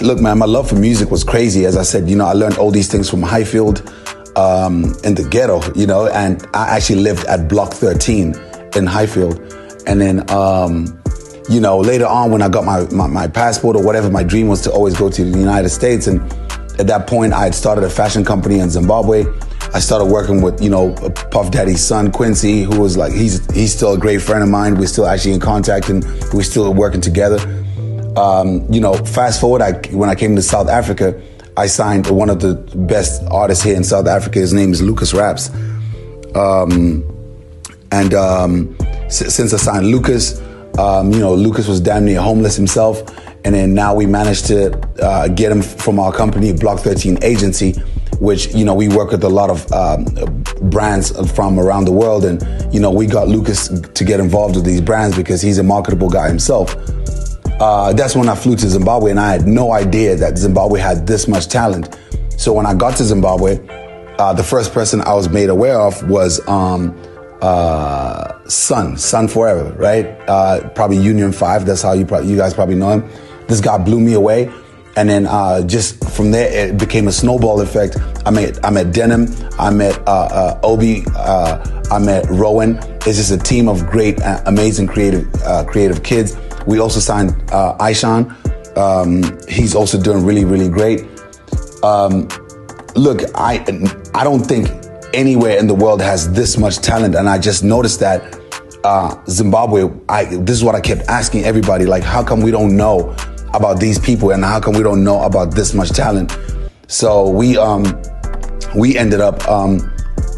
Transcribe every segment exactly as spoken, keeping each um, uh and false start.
Look, man, my love for music was crazy. As I said, you know, I learned all these things from Highfield um, in the ghetto, you know, and I actually lived at Block thirteen in Highfield. And then, um, you know, later on when I got my, my, my passport or whatever, my dream was to always go to the United States. And at that point, I had started a fashion company in Zimbabwe. I started working with, you know, Puff Daddy's son, Quincy, who was like, he's he's still a great friend of mine. We're still actually in contact and we're still working together. Um, you know, fast forward, I, when I came to South Africa, I signed one of the best artists here in South Africa. His name is Lucas Raps. Um, and um, s- since I signed Lucas, um, you know, Lucas was damn near homeless himself. And then now we managed to uh, get him from our company, Block thirteen Agency, which, you know, we work with a lot of um, brands from around the world. And, you know, we got Lucas to get involved with these brands because he's a marketable guy himself. Uh, that's when I flew to Zimbabwe, and I had no idea that Zimbabwe had this much talent. So when I got to Zimbabwe, uh, the first person I was made aware of was um, uh, Sun, Sun Forever, right? Uh, probably Union Five. That's how you, pro- you guys probably know him. This guy blew me away. And then uh, just from there, it became a snowball effect. I met, I met Denim, I met uh, uh, Obie, uh, I met Rowan. It's just a team of great, uh, amazing, creative, uh, creative kids. We also signed uh, Aishan. Um, he's also doing really, really great. Um, look, I, I don't think anywhere in the world has this much talent, and I just noticed that uh, Zimbabwe. I this is what I kept asking everybody: like, how come we don't know about these people, and how come we don't know about this much talent? So we um, we ended up um,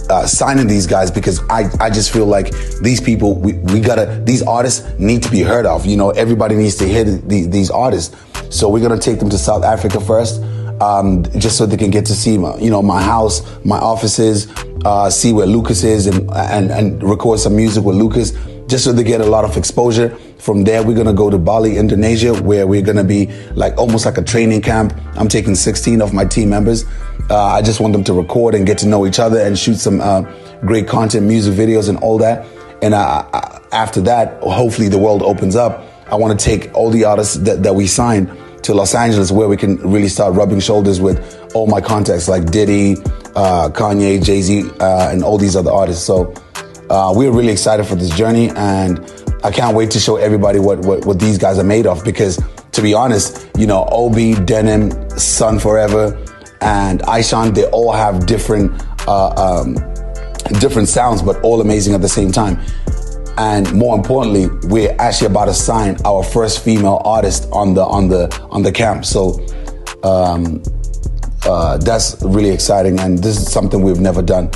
uh, signing these guys because I, I just feel like these people, we, we gotta, these artists need to be heard of. You know, everybody needs to hear the, these artists. So we're gonna take them to South Africa first, um, just so they can get to see my, you know, my house, my offices, uh, see where Lucas is, and, and, and record some music with Lucas, just so they get a lot of exposure. From there, we're gonna go to Bali, Indonesia, where we're gonna be like almost like a training camp. I'm taking sixteen of my team members. Uh, I just want them to record and get to know each other and shoot some uh, great content, music videos and all that. And I, I, after that, hopefully the world opens up. I wanna take all the artists that, that we signed to Los Angeles, where we can really start rubbing shoulders with all my contacts like Diddy, uh, Kanye, Jay-Z, uh, and all these other artists. So. Uh, we're really excited for this journey, and I can't wait to show everybody what, what, what these guys are made of, because to be honest, you know, Obie, Denim, Sun Forever, and Aishan, they all have different, uh, um, different sounds, but all amazing at the same time. And more importantly, we're actually about to sign our first female artist on the, on the, on the camp. So, um, uh, that's really exciting, and this is something we've never done.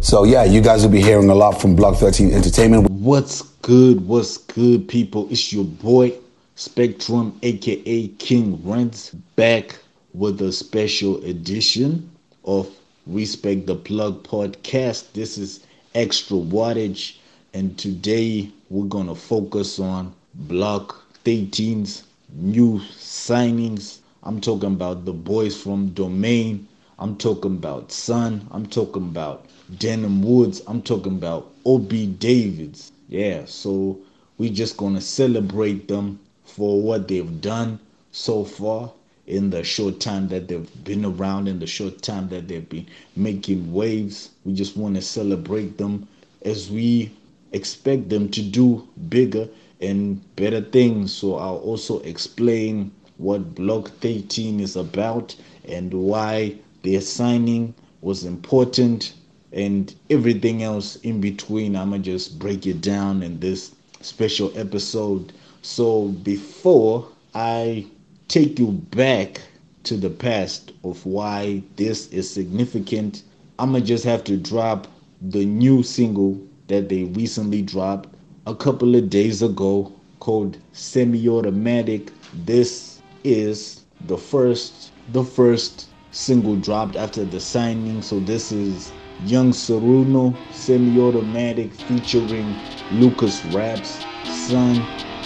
So yeah, you guys will be hearing a lot from Block thirteen Entertainment. What's good? What's good, people? It's your boy, Spectrum, a k a. King Rentz, back with a special edition of Respect the Plug Podcast. This is Extra Wattage, and today we're going to focus on Block thirteen's new signings. I'm talking about the boys from Domain. I'm talking about Sun. I'm talking about Denim Woods. I'm talking about Obie Davids. Yeah, so we just gonna celebrate them for what they've done so far in the short time that they've been around, in the short time that they've been making waves. We just want to celebrate them as we expect them to do bigger and better things. So I'll also explain what Block thirteen is about and why their signing was important, and everything else in between. I'ma just break it down in this special episode. So before I take you back to the past of why this is significant, I'ma just have to drop the new single that they recently dropped a couple of days ago called Semi-Automatic. This is the first, the first single dropped after the signing. So this is Young Saruno, Semi-Automatic, featuring Lucas Raps, Sun,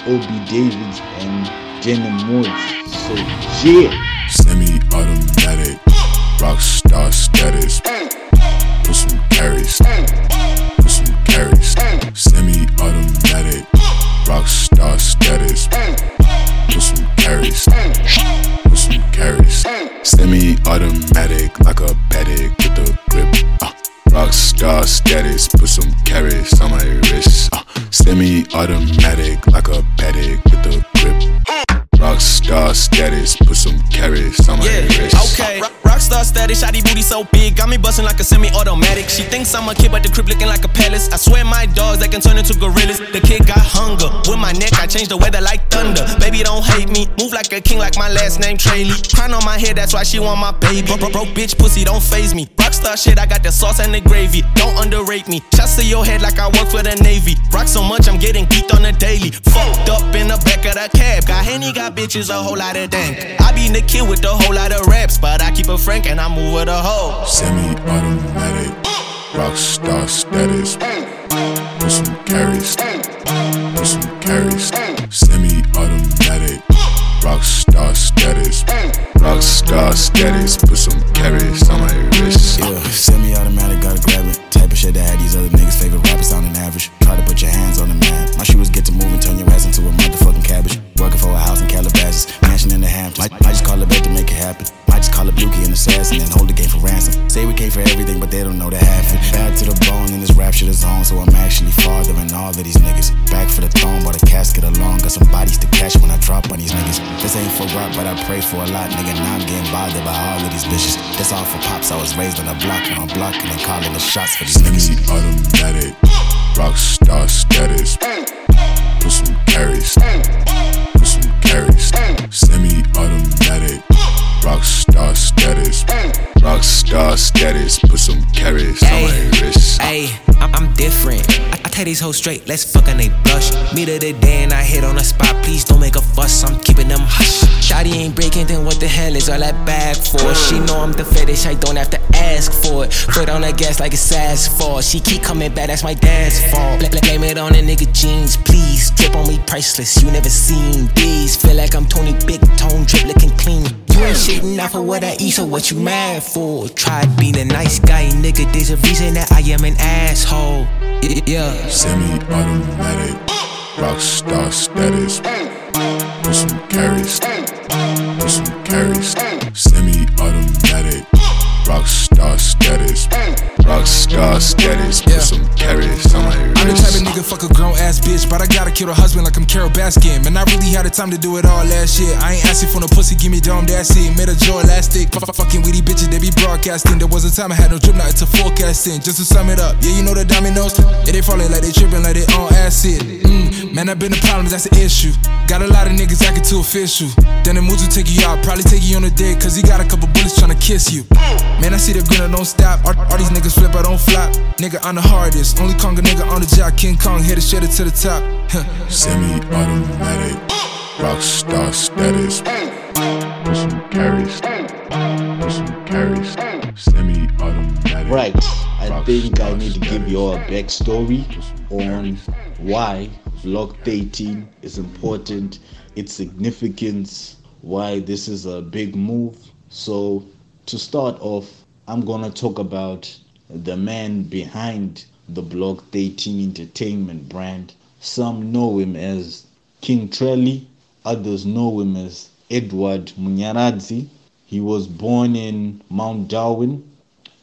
Obie Davids, and Jenna Moore. So yeah. Semi-Automatic, rockstar status. Put some carries, put some carries. Semi-Automatic, rockstar status. Put some carries, put some carries. Semi-automatic, like a paddock with a grip. Uh, rockstar status, put some carrots on my wrist. Uh, Semi-automatic, like a paddock with a grip. Rockstar status, put some carrots on my yeah, wrist. Okay. Rockstar status, shawty booty so big, got me bustin' like a semi-automatic. She thinks I'm a kid, but the crib looking like a palace. I swear my dogs, they can turn into gorillas. The kid got hunger, with my neck I change the weather like thunder. Baby don't hate me, move like a king like my last name Trelly. Crown on my head, that's why she want my baby. Bro, bro, bitch, pussy, don't faze me. Rockstar shit, I got the sauce and the gravy. Don't underrate me, shots to your head like I work for the Navy. Rock so much, I'm getting geeked on the daily. Fucked up in the back of the cab, got Henny, got bitches, a whole lot of dank. I be the kid with a whole lot of raps, but I keep a Frank and I move with a hoe. Semi-automatic, rockstar status. Put some carries, put some carries. Semi-automatic, rockstar status. Rockstar status, put some carries on my wrist. Yeah, semi-automatic, gotta grab it. Type of shit that had these other niggas' favorite rappers sounding average. Try to put your hands on the man. My shoes get to move and turn your ass into a motherfucking cabbage. Working for a house in Calabasas, mansion in the Hamptons. Might just call it back to make it happen. Might just call it Blukey and assassin and hold the game for ransom. Say we came for everything, but they don't know that happened. Bad to the bone and this rap shit is on, so I'm actually farther than all of these niggas. Back for the throne, while the casket along. Got some bodies to catch when I drop on these niggas. This ain't for rap, but I pray for a lot, nigga. Now I'm getting bothered by all of these bitches. That's all for pops. I was raised on a block, now I'm blocking and calling the shots for these niggas. Semi-automatic, rockstar status. Put some carries, put some carries. Semi-automatic, rockstar status. Rockstar status, put some carries on my wrist. Ay, I'm different. I, I take these hoes straight, let's fuck and they blush. Meet her today and I hit on a spot, please don't make a fuss, I'm keeping them hush. Shawty ain't breaking, then what the hell is all that bag for? She know I'm the fetish, I don't have to ask for it. Foot on the gas like it's asphalt. She keep coming back, that's my dad's fault. Bl- blame it on a nigga jeans, please. Drip on me priceless, you never seen these. Feel like I'm Tony Big Tone, drip looking clean. You ain't shitting out for what I eat, so what you mad for? Tried being a nice guy, nigga, there's a reason that I am an asshole. Yeah. Semi-automatic, rockstar status. Put some carries, put some carries. Semi-automatic, rockstar status. Rockstar status, put yeah. some carrots on my wrist. I'm the type of nigga fuck a grown ass bitch, but I gotta kill her husband like I'm Carol Baskin. Man, I really had the time to do it all last year. I ain't asking for no pussy, give me dome, that's it. Made a jaw elastic, fucking with these bitches, they be broadcasting. There was a time I had no drip, now it's a forecasting. Just to sum it up, yeah, you know the dominoes. Yeah, they falling like they tripping, like they on acid. Mm, man, I've been the problem, that's the issue. Got a lot of niggas acting too official. Denim Woods will take you out, probably take you on a date, cause he got a couple bullets trying to kiss you. Man, I see the grin, I don't stop. All, all these niggas flip, I don't flop. Nigga, I'm the hardest. Only conga nigga on the job. King Kong, hit it, shit it to the top. Semi-automatic, rockstar status. Put some carries, put some carries. Semi-automatic. Right, I think I need to give you all a backstory on why Block thirteen is important, its significance, why this is a big move. So, to start off, I'm gonna talk about the man behind the Block thirteen Entertainment brand. Some know him as King Trelly, others know him as Edward Munyaradzi. He was born in Mount Darwin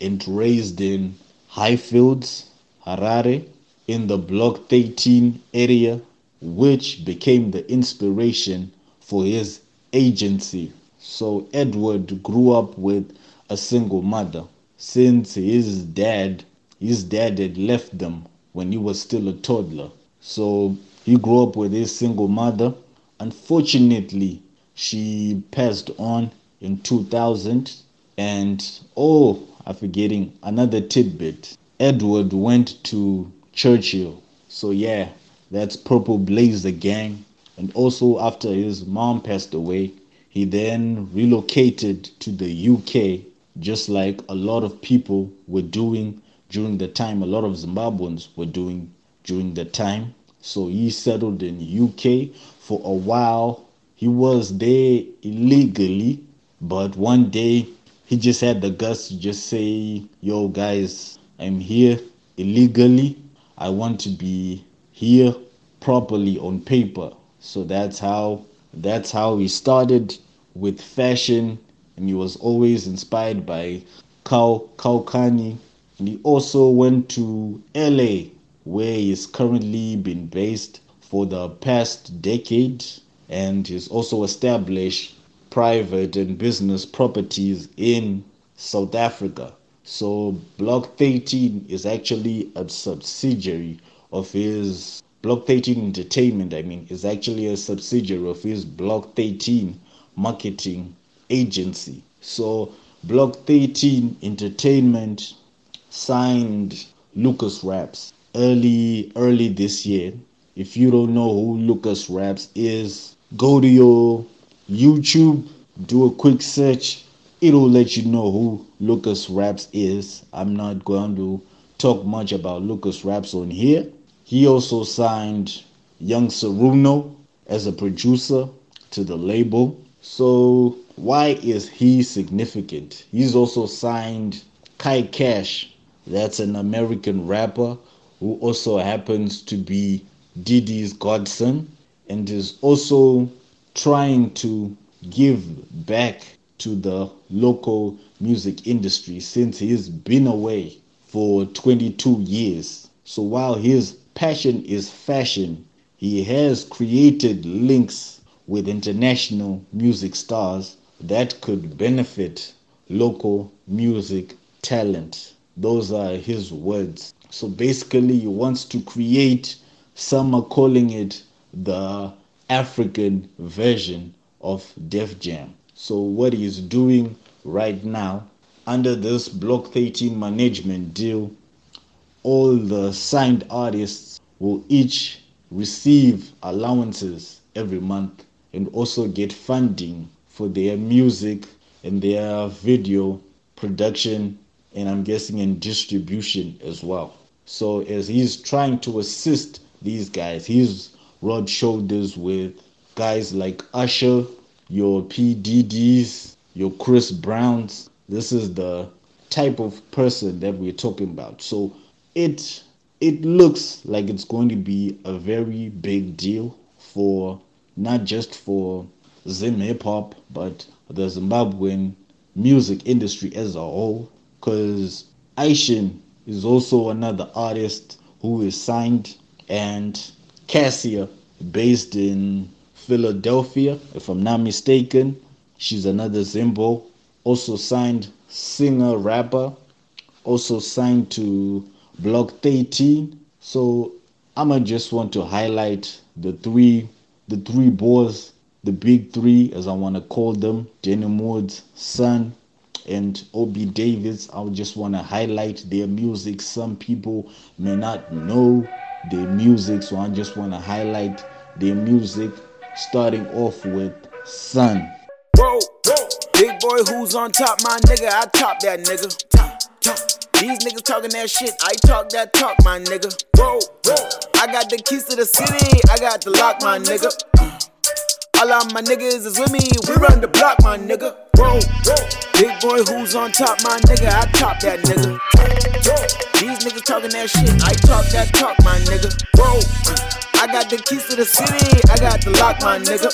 and raised in Highfields, Harare, in the Block thirteen area, which became the inspiration for his agency. So Edward grew up with a single mother, since his dad his dad had left them when he was still a toddler. So he grew up with his single mother. Unfortunately, she passed on in two thousand. And oh, I'm forgetting another tidbit. Edward went to Churchill. So yeah, that's Purple Blazer gang. And also after his mom passed away, he then relocated to the U K, just like a lot of people were doing during the time, a lot of Zimbabweans were doing during the time. So he settled in U K for a while. He was there illegally, but one day he just had the guts to just say, yo guys, I'm here illegally. I want to be here properly on paper. So that's how that's how he started with fashion and he was always inspired by Karl Kani. And he also went to L A, where he's currently been based for the past decade, and he's also established private and business properties in South Africa. So Block thirteen is actually a subsidiary of his Block thirteen Entertainment, I mean, is actually a subsidiary of his Block thirteen Marketing Agency. So Block thirteen Entertainment signed Lucas Raps early, early this year. If you don't know who Lucas Raps is, go to your YouTube, do a quick search. It'll let you know who Lucas Raps is. I'm not going to talk much about Lucas Raps on here. He also signed Young Saruno as a producer to the label. So why is he significant? He's also signed Kai Cash. That's an American rapper who also happens to be Didi's godson and is also trying to give back to the local music industry since he's been away for twenty-two years. So while his passion is fashion, he has created links with international music stars that could benefit local music talent. Those are his words. So basically he wants to create, some are calling it the African version of Def Jam. So what he is doing right now under this Block thirteen management deal, all the signed artists will each receive allowances every month and also get funding for their music and their video production, and I'm guessing in distribution as well. So as he's trying to assist these guys, he's rubbed shoulders with guys like Usher, your P D Ds, your Chris Browns. This is the type of person that we're talking about. So it it looks like it's going to be a very big deal for not just for Zim hip hop, but the Zimbabwean music industry as a whole. Because Aishan is also another artist who is signed, and Cassia, based in Philadelphia, if I'm not mistaken, she's another Zimbo, also signed singer rapper, also signed to Block thirteen. So I'ma just want to highlight the three, the three boys, the big three as I want to call them, Denim Woods, Son, and Obie Davids. I just want to highlight their music. Some people may not know their music, so I just want to highlight their music, starting off with Sun. Whoa, whoa, big boy, who's on top, my nigga? I top that nigga. Top, top. These niggas talking that shit, I talk that talk, my nigga. Whoa, whoa, I got the keys to the city, I got the lock, my nigga. All of my niggas is with me, we run the block, my nigga. Whoa, whoa, big boy, who's on top, my nigga? I top that nigga. These niggas talking that shit, I talk that talk, my nigga. Whoa, I got the keys to the city, I got the lock, my nigga.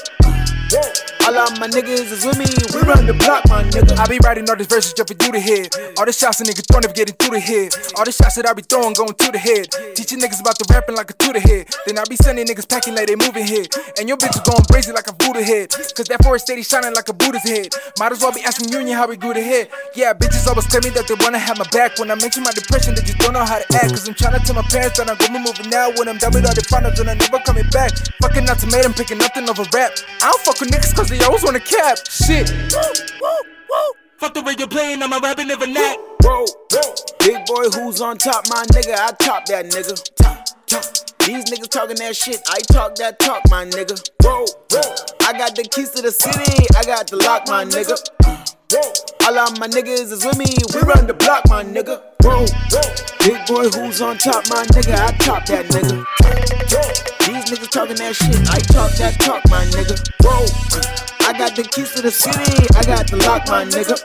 All of my niggas is with me, we run the block, my nigga. I be riding all these verses just for you to hear. All the shots a nigga throwing up getting through the head. All the shots that I be throwing going to the head. Teaching niggas about the rapping like a tutor head. Then I be sending niggas packing like they moving here. And your bitch is going crazy like a Buddha head. Cause that forest steady shining like a Buddha's head. Might as well be asking Union how we grew the head. Yeah, bitches always tell me that they wanna have my back. When I mention my depression, they just don't know how to act. Cause I'm trying to tell my parents that I'm gonna move moving now. When I'm done with all the finals, then I'm never coming back. Fucking not to made them picking nothing over rap. I don't fuck with niggas cause they always wanna cap shit. Woo, woo, woo. Fuck the way you're playing, I'm a rapping of a neck. Whoa, whoa. Big boy, who's on top, my nigga? I top that nigga. Top, top. These niggas talking that shit, I talk that talk, my nigga. Whoa, whoa. I got the keys to the city, I got the lock, my nigga. All of my niggas is with me, we run the block, my nigga. Whoa, whoa. Big boy, who's on top, my nigga? I top that nigga. These niggas talking that shit, I talk that talk, my nigga. Whoa, I got the keys to the city, I got the lock, my nigga.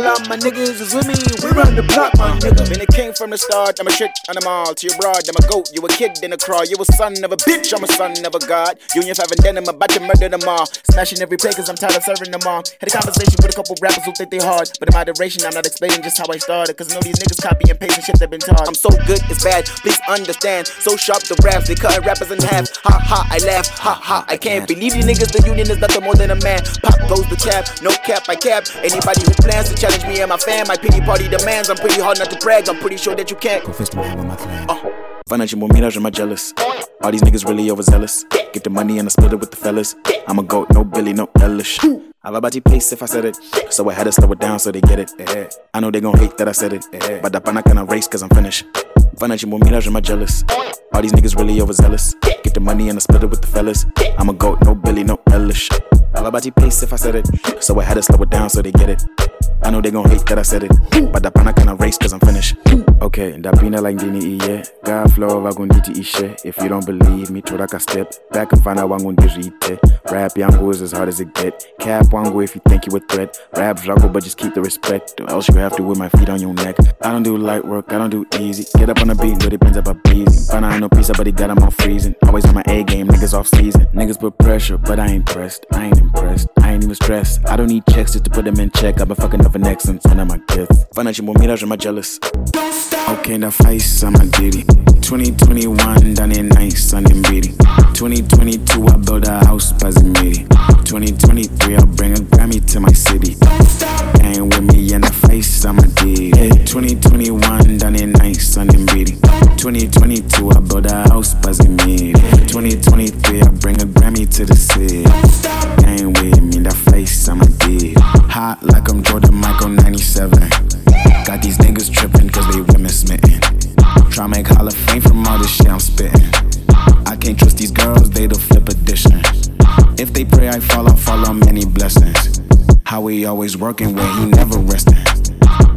All of my niggas is with me, we run the block, my nigga. Been a king from the start, I'm a chick and I'm all. To your broad, I'm a goat, you a kid in a crawl. You a son of a bitch, I'm a son of a god. Union Five and Denim, I'm about to murder them all. Smashing every play cause I'm tired of serving them all. Had a conversation with a couple rappers who think they hard, but in moderation, I'm not explaining just how I started. Cause I know these niggas copy and paste and shit they've been taught. I'm so good, it's bad, please understand. So sharp the raps, they cutting rappers in half. Ha ha, I laugh, ha ha, I can't believe you niggas. The union is nothing more than a man. Pop goes the cap, no cap, I cap. Anybody who plans to challenge me and my fam, my pity party demands. I'm pretty hard not to brag, I'm pretty sure that you can't. Confess my with my clan. Oh. Financial more mirage, am I jealous? All these niggas really overzealous. Get the money and I split it with the fellas. I'm a goat, no Billy, no Ellish. I'll about to pace if I said it. So I had to slow it down so they get it. Eh-eh. I know they gon' hate that I said it. Eh-eh. But the pana can I race cause I'm finished. Financial more mirage, am I jealous? All these niggas really overzealous. Get the money and I split it with the fellas. I'm a goat, no Billy, no Ellish. All about your pace if I said it. So I had to slow it down so they get it. I know they gon' hate that I said it. But the pana kinda race cause I'm finished. Okay, ndapina like ndini iye. Ga flow wagunditi ishe. If you don't believe me, throw a step back and find out wangundirite. Rap yangu is as hard as it get. Cap wangu if you think you a threat. Rap jago but just keep the respect, or else you have to with my feet on your neck. I don't do light work, I don't do easy. Get up on the beat, but it pins up a beasy. Pana ain't no pizza, but he got him on freezing. Always on my A game, niggas off season. Niggas put pressure, but I ain't pressed. I ain't impressed. I ain't even stressed. I don't need checks just to put them in check. I've been fucking up for next since one of my kids. Financial more mirage, am I jealous? Don't stop. Okay, now face on my ditty. twenty twenty-one, done it nice, on them bitty. twenty twenty-two, I build a house, buzzing bitty. twenty twenty-three, I'll bring a Grammy to my city. Don't stop. Ain't with me and the face on my ditty. twenty twenty-one, done it nice, on them bitty. twenty twenty-two, I build a house, buzzing bitty. twenty twenty-three, I'll bring a Grammy to the city. Don't stop. Ain't with me, the face on my ditty. Hot like I'm Jordan Michael ninety-seven. Got these niggas trippin' cause they women smitten. Try make Hall of Fame from all this shit I'm spittin'. I can't trust these girls, they the flip edition. If they pray I fall, I fall on many blessings. How he always working when he never resting.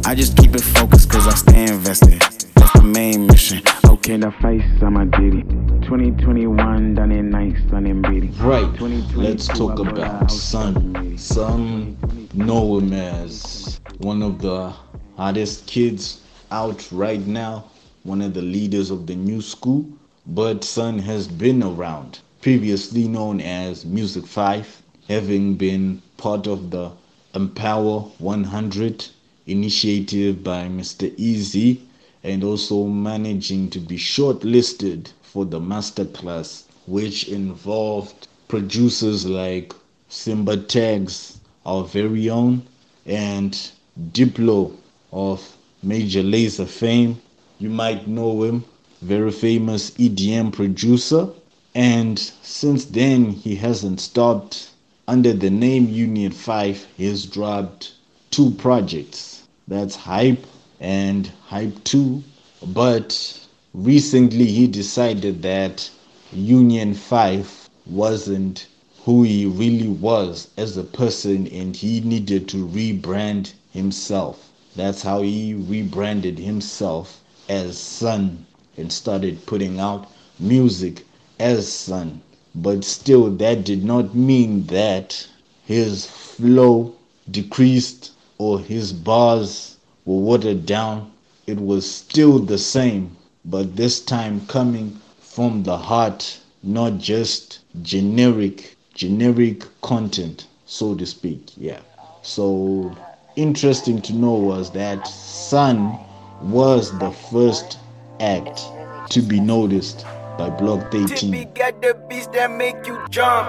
I just keep it focused cause I stay invested. That's the main mission. Okay, the face on my ditty. twenty twenty-one, done it nice, done it bitty. Right, let's talk about Sun. Sun Noemez, one of the hottest kids out right now, one of the leaders of the new school. But Sun has been around, previously known as Music Five, having been part of the Empower one hundred initiative by Mister Easy, and also managing to be shortlisted for the masterclass, which involved producers like Simba Tags, our very own, and Diplo of Major Laser fame. You might know him, very famous E D M producer. And since then, he hasn't stopped. Under the name Union Five, he has dropped two projects. That's Hype and Hype two. But recently, he decided that Union Five wasn't who he really was as a person, and he needed to rebrand himself. That's how he rebranded himself as Sun and started putting out music as Sun. But still, that did not mean that his flow decreased or his bars were watered down. It was still the same, but this time coming from the heart, not just generic generic content, so to speak. Yeah, so interesting to know was that Sun was the first act to be noticed by Block thirteen. Tippy got the beats that make you jump.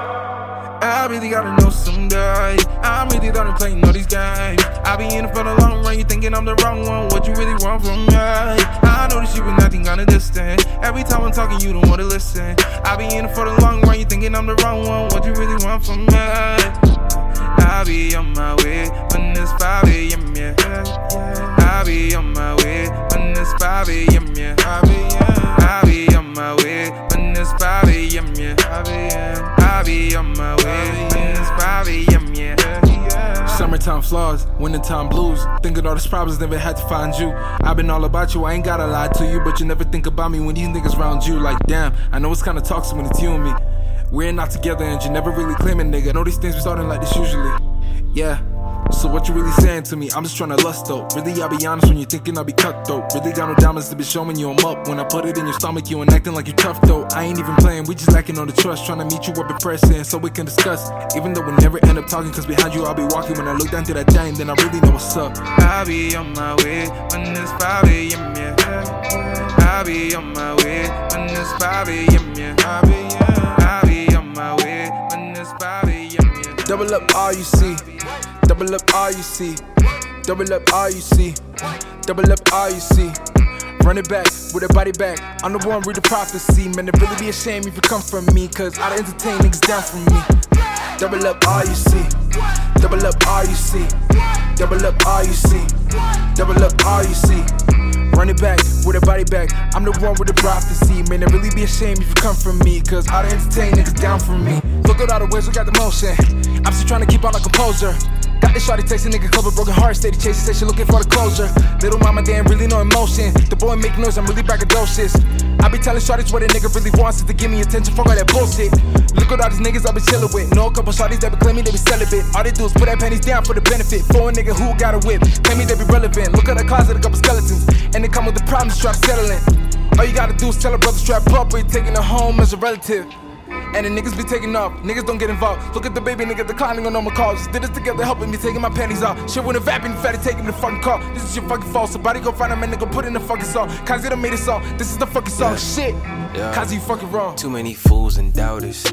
I really gotta know some guys. I really gotta play know these guys. I be in it for the long run. You thinking I'm the wrong one? What you really want from me? I know that you was nothing on the distance. Every time I'm talking, you don't wanna listen. I be in it for the long run. You thinking I'm the wrong one? What you really want from me? I be on my way when it's five a.m. Yeah, I be on my way when it's five a.m. Yeah, I be on my way when it's five a.m. Yeah, I be on my way when it's five a.m. Yeah. Summertime flaws, wintertime blues. Thinking all these problems, never had to find you. I've been all about you, I ain't gotta lie to you. But you never think about me when these niggas round you. Like damn, I know it's kinda toxic when it's you and me. We're not together and you never really claiming, nigga. Know these things be starting like this usually. Yeah, So what you really saying to me? I'm just trying to lust though. Really, I'll be honest when you're thinking I'll be cutthroat. Really got no diamonds to be showing you I'm up. When I put it in your stomach, you ain't acting like you tough though. I ain't even playing, we just lacking on the trust. Trying to meet you up in person so we can discuss. Even though we never end up talking, cause behind you I'll be walking. When I look down to that thing, then I really know what's up. I'll be on my way when it's five a.m. yeah. I'll be on my way when it's five a.m. yeah. I'll be, yeah. I'll be on my way when it's five a.m. yeah. Double up all you see. Double up all you see, double up all you see, double up all you see. Run it back, with a body back, I'm the one read the prophecy. Man, it really be a shame if you come from me, cause I'd entertain niggas down from me. Double up all you see, double up all you see, double up all you see, double up all you see. Run it back, with a body back, I'm the one with the prophecy. Man, it really be a shame if you come from me, cause I'd entertain niggas down from me. Look at all the ways we got the motion, I'm still trying to keep on a composure. Got this shawty texting nigga cover broken heart, steady chasing, say she looking for the closure. Little mama damn really no emotion. The boy make noise, I'm really back at those shits. I be telling shawty's what a nigga really wants is to give me attention, fuck all that bullshit. Look at all these niggas I be chillin' with. Know a couple shawty's that be claiming they be celibate. All they do is put their panties down for the benefit. For a nigga who got a whip, claiming they be relevant. Look at the closet, a couple skeletons, and they come with the problems, try to settle it. All you gotta do is tell a brother strap up, or you taking her home as a relative. And the niggas be taking off, niggas don't get involved. Look at the baby nigga declining on normal calls. Just did this together, helping me taking my panties off. Shit went a vapping, you fatter taking the fucking car. This is your fucking fault, somebody go find him and nigga put in the fucking song. Kazi done made it all, this is the fucking song, yeah. Shit, yeah. Kazi you fucking wrong. Too many fools and doubters,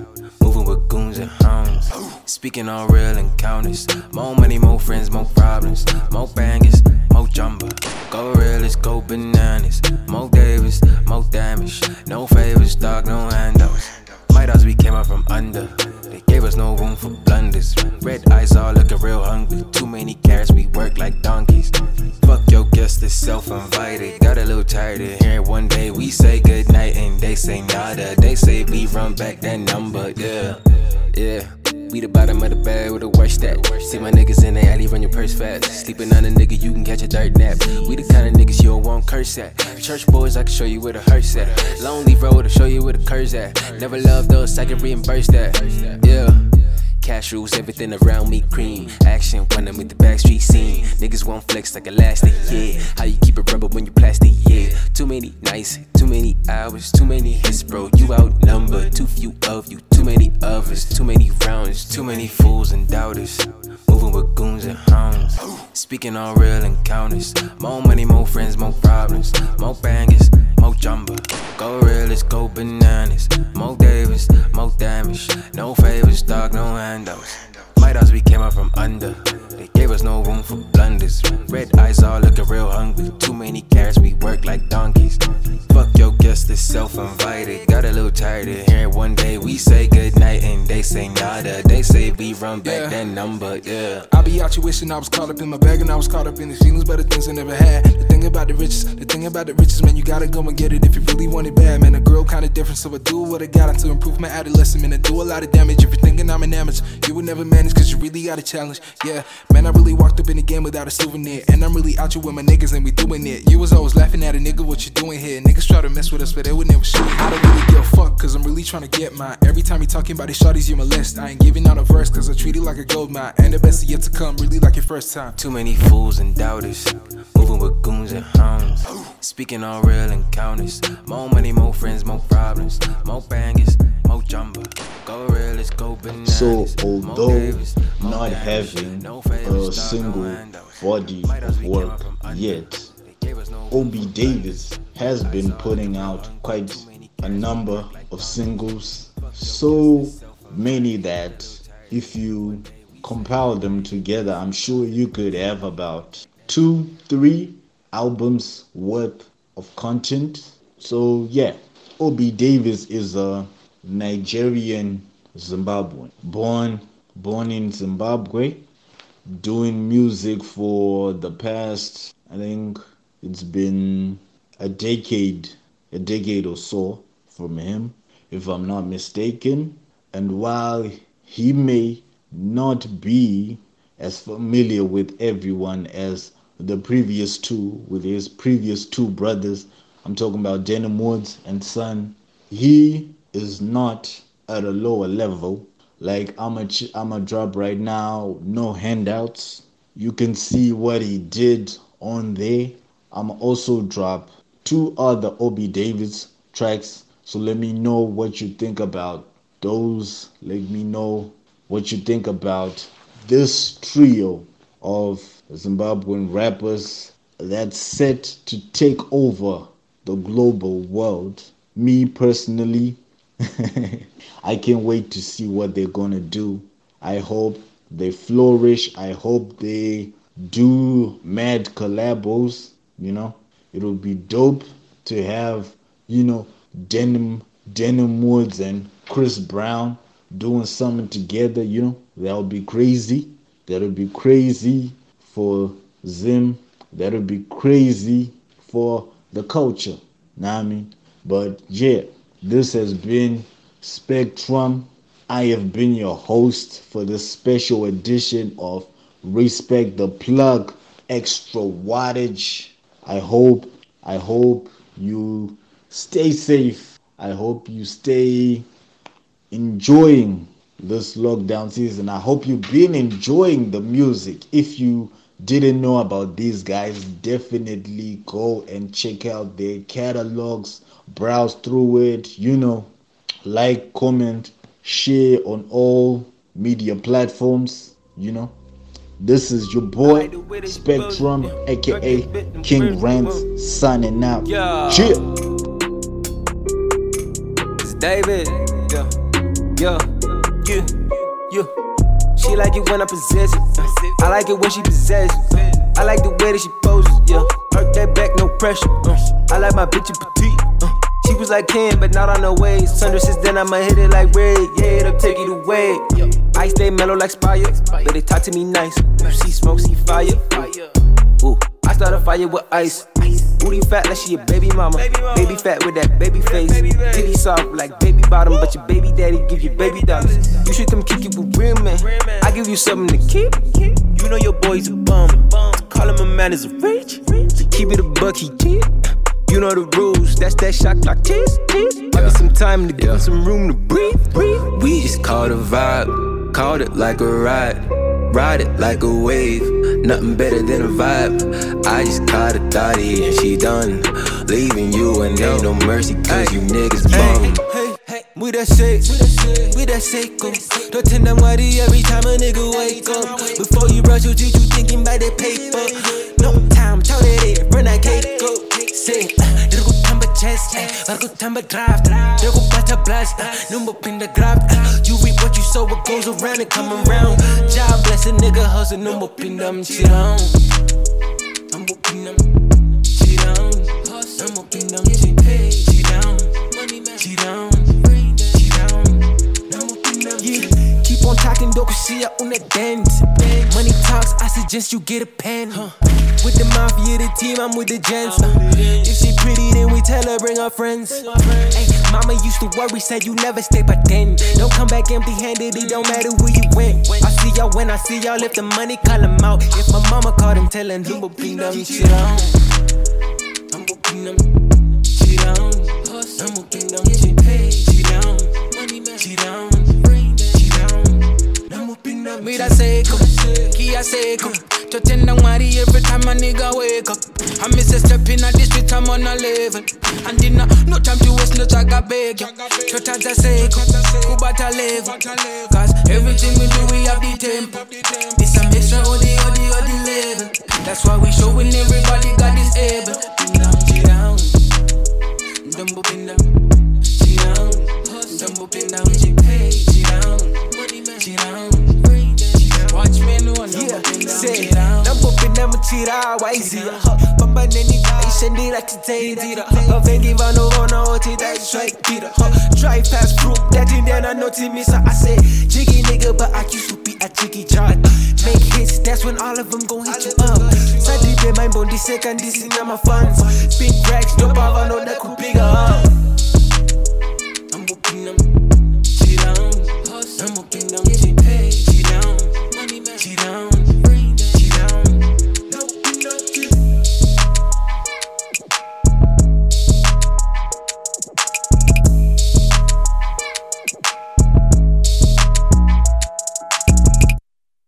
moving with goons and hounds. Speaking all real and counters. More money, more friends, more problems. More bangers, more jumper. Go realist, go bananas. More Davis, more damage. No favors, dog, no handouts. Us, we came out from under. They gave us no room for blunders. Red eyes all looking real hungry. Too many carrots, we work like donkeys. Fuck your guest, it's self-invited. Got a little tired of hearing one day we say goodnight and they say nada. They say we run back that number, yeah. Yeah, we the bottom of the bag with the worst stat. See my niggas in the alley, run your purse fast. Sleeping on a nigga, you can catch a dirt nap. We the kind of niggas you don't want curse at. Church boys, I can show you where the hearse at. Lonely road, I'll show you where the curse at. Never loved those, I can reimburse that. Yeah. Cash rules everything around me, cream. Action when I'm in the backstreet scene. Niggas won't flex like elastic, yeah. How you keep it rubber when you plastic, yeah. Too many nights, too many hours, too many hits, bro. You outnumbered, too few of you, too many of us, too many rounds, too many fools and doubters. Moving with goons and hounds. Speaking all real and counters. More money, more friends, more problems. More bangers, more jumper. Go realist, go bananas. More Davis, more damage. No favors, dog, no handouts. Might as we came out from under. They gave us no room for blunders. Red eyes all looking real hungry. Too many carrots, we work like donkeys. Fuck your guest, it's self-invited. Got a little tired of hearing one day we say goodnight and they say nada. They say we run back yeah. that number, yeah. I be out you wishing I was caught up in my bag and I was caught up in the feelings, better things I never had. The thing about the riches, the thing about the riches, man, you gotta go and get it if you really want it bad. Man, a girl kinda different, so I do what I gotta to improve my adolescence. Man, I do a lot of damage. If you're thinking I'm an amateur, you would never manage cause you really got a challenge, yeah. Man, I really walked up in the game without a souvenir. And I'm really out here with my niggas and we doing it. You was always laughing at a nigga, what you doing here? Niggas try to mess with us, but they would never shoot. I don't really give a fuck, cause I'm really trying to get mine. Every time you talking about these shawties, you molest. I ain't giving out a verse, cause I treat it like a gold mine. And the best is yet to come, really like your first time. Too many fools and doubters, moving with goons and hounds. Speaking all real and counters. More money, more friends, more problems. More bangers, more jumper. Go real, let's go bananas. So, although not having a single body of work yet, Obie Davids has been putting out quite a number of singles, so many that if you compile them together, I'm sure you could have about two, three albums worth of content. So yeah, Obie Davids is a Nigerian Zimbabwean, born born in Zimbabwe, doing music for the past, I think it's been a decade, a decade or so from him, if I'm not mistaken. And while he may not be as familiar with everyone as the previous two, with his previous two brothers, I'm talking about Denim Woods and Son, he is not at a lower level. Like, I'm a, I'm a drop right now, no handouts. You can see what he did on there. I'm also drop two other Obie Davids tracks. So let me know what you think about those. Let me know what you think about this trio of Zimbabwean rappers that's set to take over the global world. Me personally, I can't wait to see what they're gonna do. I hope they flourish. I hope they do mad collabos. You know, it'll be dope to have, you know, Denim, Denim Woods and Chris Brown doing something together. You know, that'll be crazy. That'll be crazy for Zim. That'll be crazy for the culture. Know what I mean? But yeah, this has been Spectrum. I have been your host for this special edition of Respect the Plug Extra Wattage. I hope, I hope you stay safe. I hope you stay enjoying this lockdown season. I hope you've been enjoying the music. If you didn't know about these guys, definitely go and check out their catalogs, browse through it, you know, like, comment, share on all media platforms, you know. This is your boy Spectrum, aka King Rentz, signing out. Yeah. Cheer. It's David. Yeah. Yeah. Yeah. Yeah. She like it when I possess it. I like it when she possesses it. I like the way that she poses. Yeah. Hurt that back, no pressure. Uh. I like my bitch petite. Uh. She was like ten, but not on her way. Thunder since then, I'ma hit it like red. Yeah, it'll take it away. I stay mellow like Spire, but they talk to me nice. She smoke, she fire. Ooh, I start a fire with ice. Booty fat like she a baby mama. Baby fat with that baby face. Titty soft like baby bottom, but your baby daddy give you baby dollars. You treat them kick it with real men. I give you something to keep. You know your boy's a bum. To call him a man is a reach. To keep it a buck, he keep. You know the rules, that's that shot clock, cheese, cheese. Give yeah. me some time to give yeah. me some room to breathe, breathe. We just caught a vibe, caught it like a ride. Ride it like a wave, nothing better than a vibe. I just caught a thotty and she done. Leaving you and yo. Ain't no mercy cause hey. You niggas bum. Hey, hey, we that shit, we that Seiko. Don't tend them whitey every time a nigga wake up. Before you brush your teeth, you thinking about that paper. No time, chow that it, run that cake up. Say, you're good time but chest, you're good time but draft. You're good patch a blast, no more pin the grab. You reap what you sow, what goes around and come around. Job bless a nigga hustle, no more pin them shit on. No more pin them shit on. No more pin them shit on. Shit on, shit on. No more pin them shit on. Keep on talking, though, cause she out on that dance. Money talks, I suggest you get a pen. Huh. With the mafia, the team, I'm with the gents. If she pretty, then we tell her, bring her friends. Hey, mama used to worry, said you never stay by ten. Don't come back empty-handed, it don't matter where you went. I see y'all when I see y'all, if the money, call them out. If my mama called him, tell him, I'm gon' bring them shit on. I'm gon' bring them shit on. I'm gon' bring them shit on. Shit on, shit on. I'm gon' bring them shit on. Shit on, shit on. Shit on. Every time a nigga wake up, I miss a step in a district, I'm on a level. And dinner, no time to waste, no time to beg. Two times I say, go back to level. Cause everything we do, we have the tempo. It's a mixture of the, of the, of the level. That's why we showing everybody God is able. Pin down, pin down. Dumbo pin down, pin down. Dumbo pin down, pin down, pin down. Yeah, say, number pin number tira, why is it? Bamba neni, Aishan did like today, did it? Love ain't give a no one, I want it, that's right, did it? Drive past group, that in there, I know to me, so I say, jiggy nigga, but I used to be a jiggy jar. Make hits, that's when all of them gon' hit you up. Sadly, they mind bond, this second, this is not my fans. Big racks, no power, no, that could bigger up.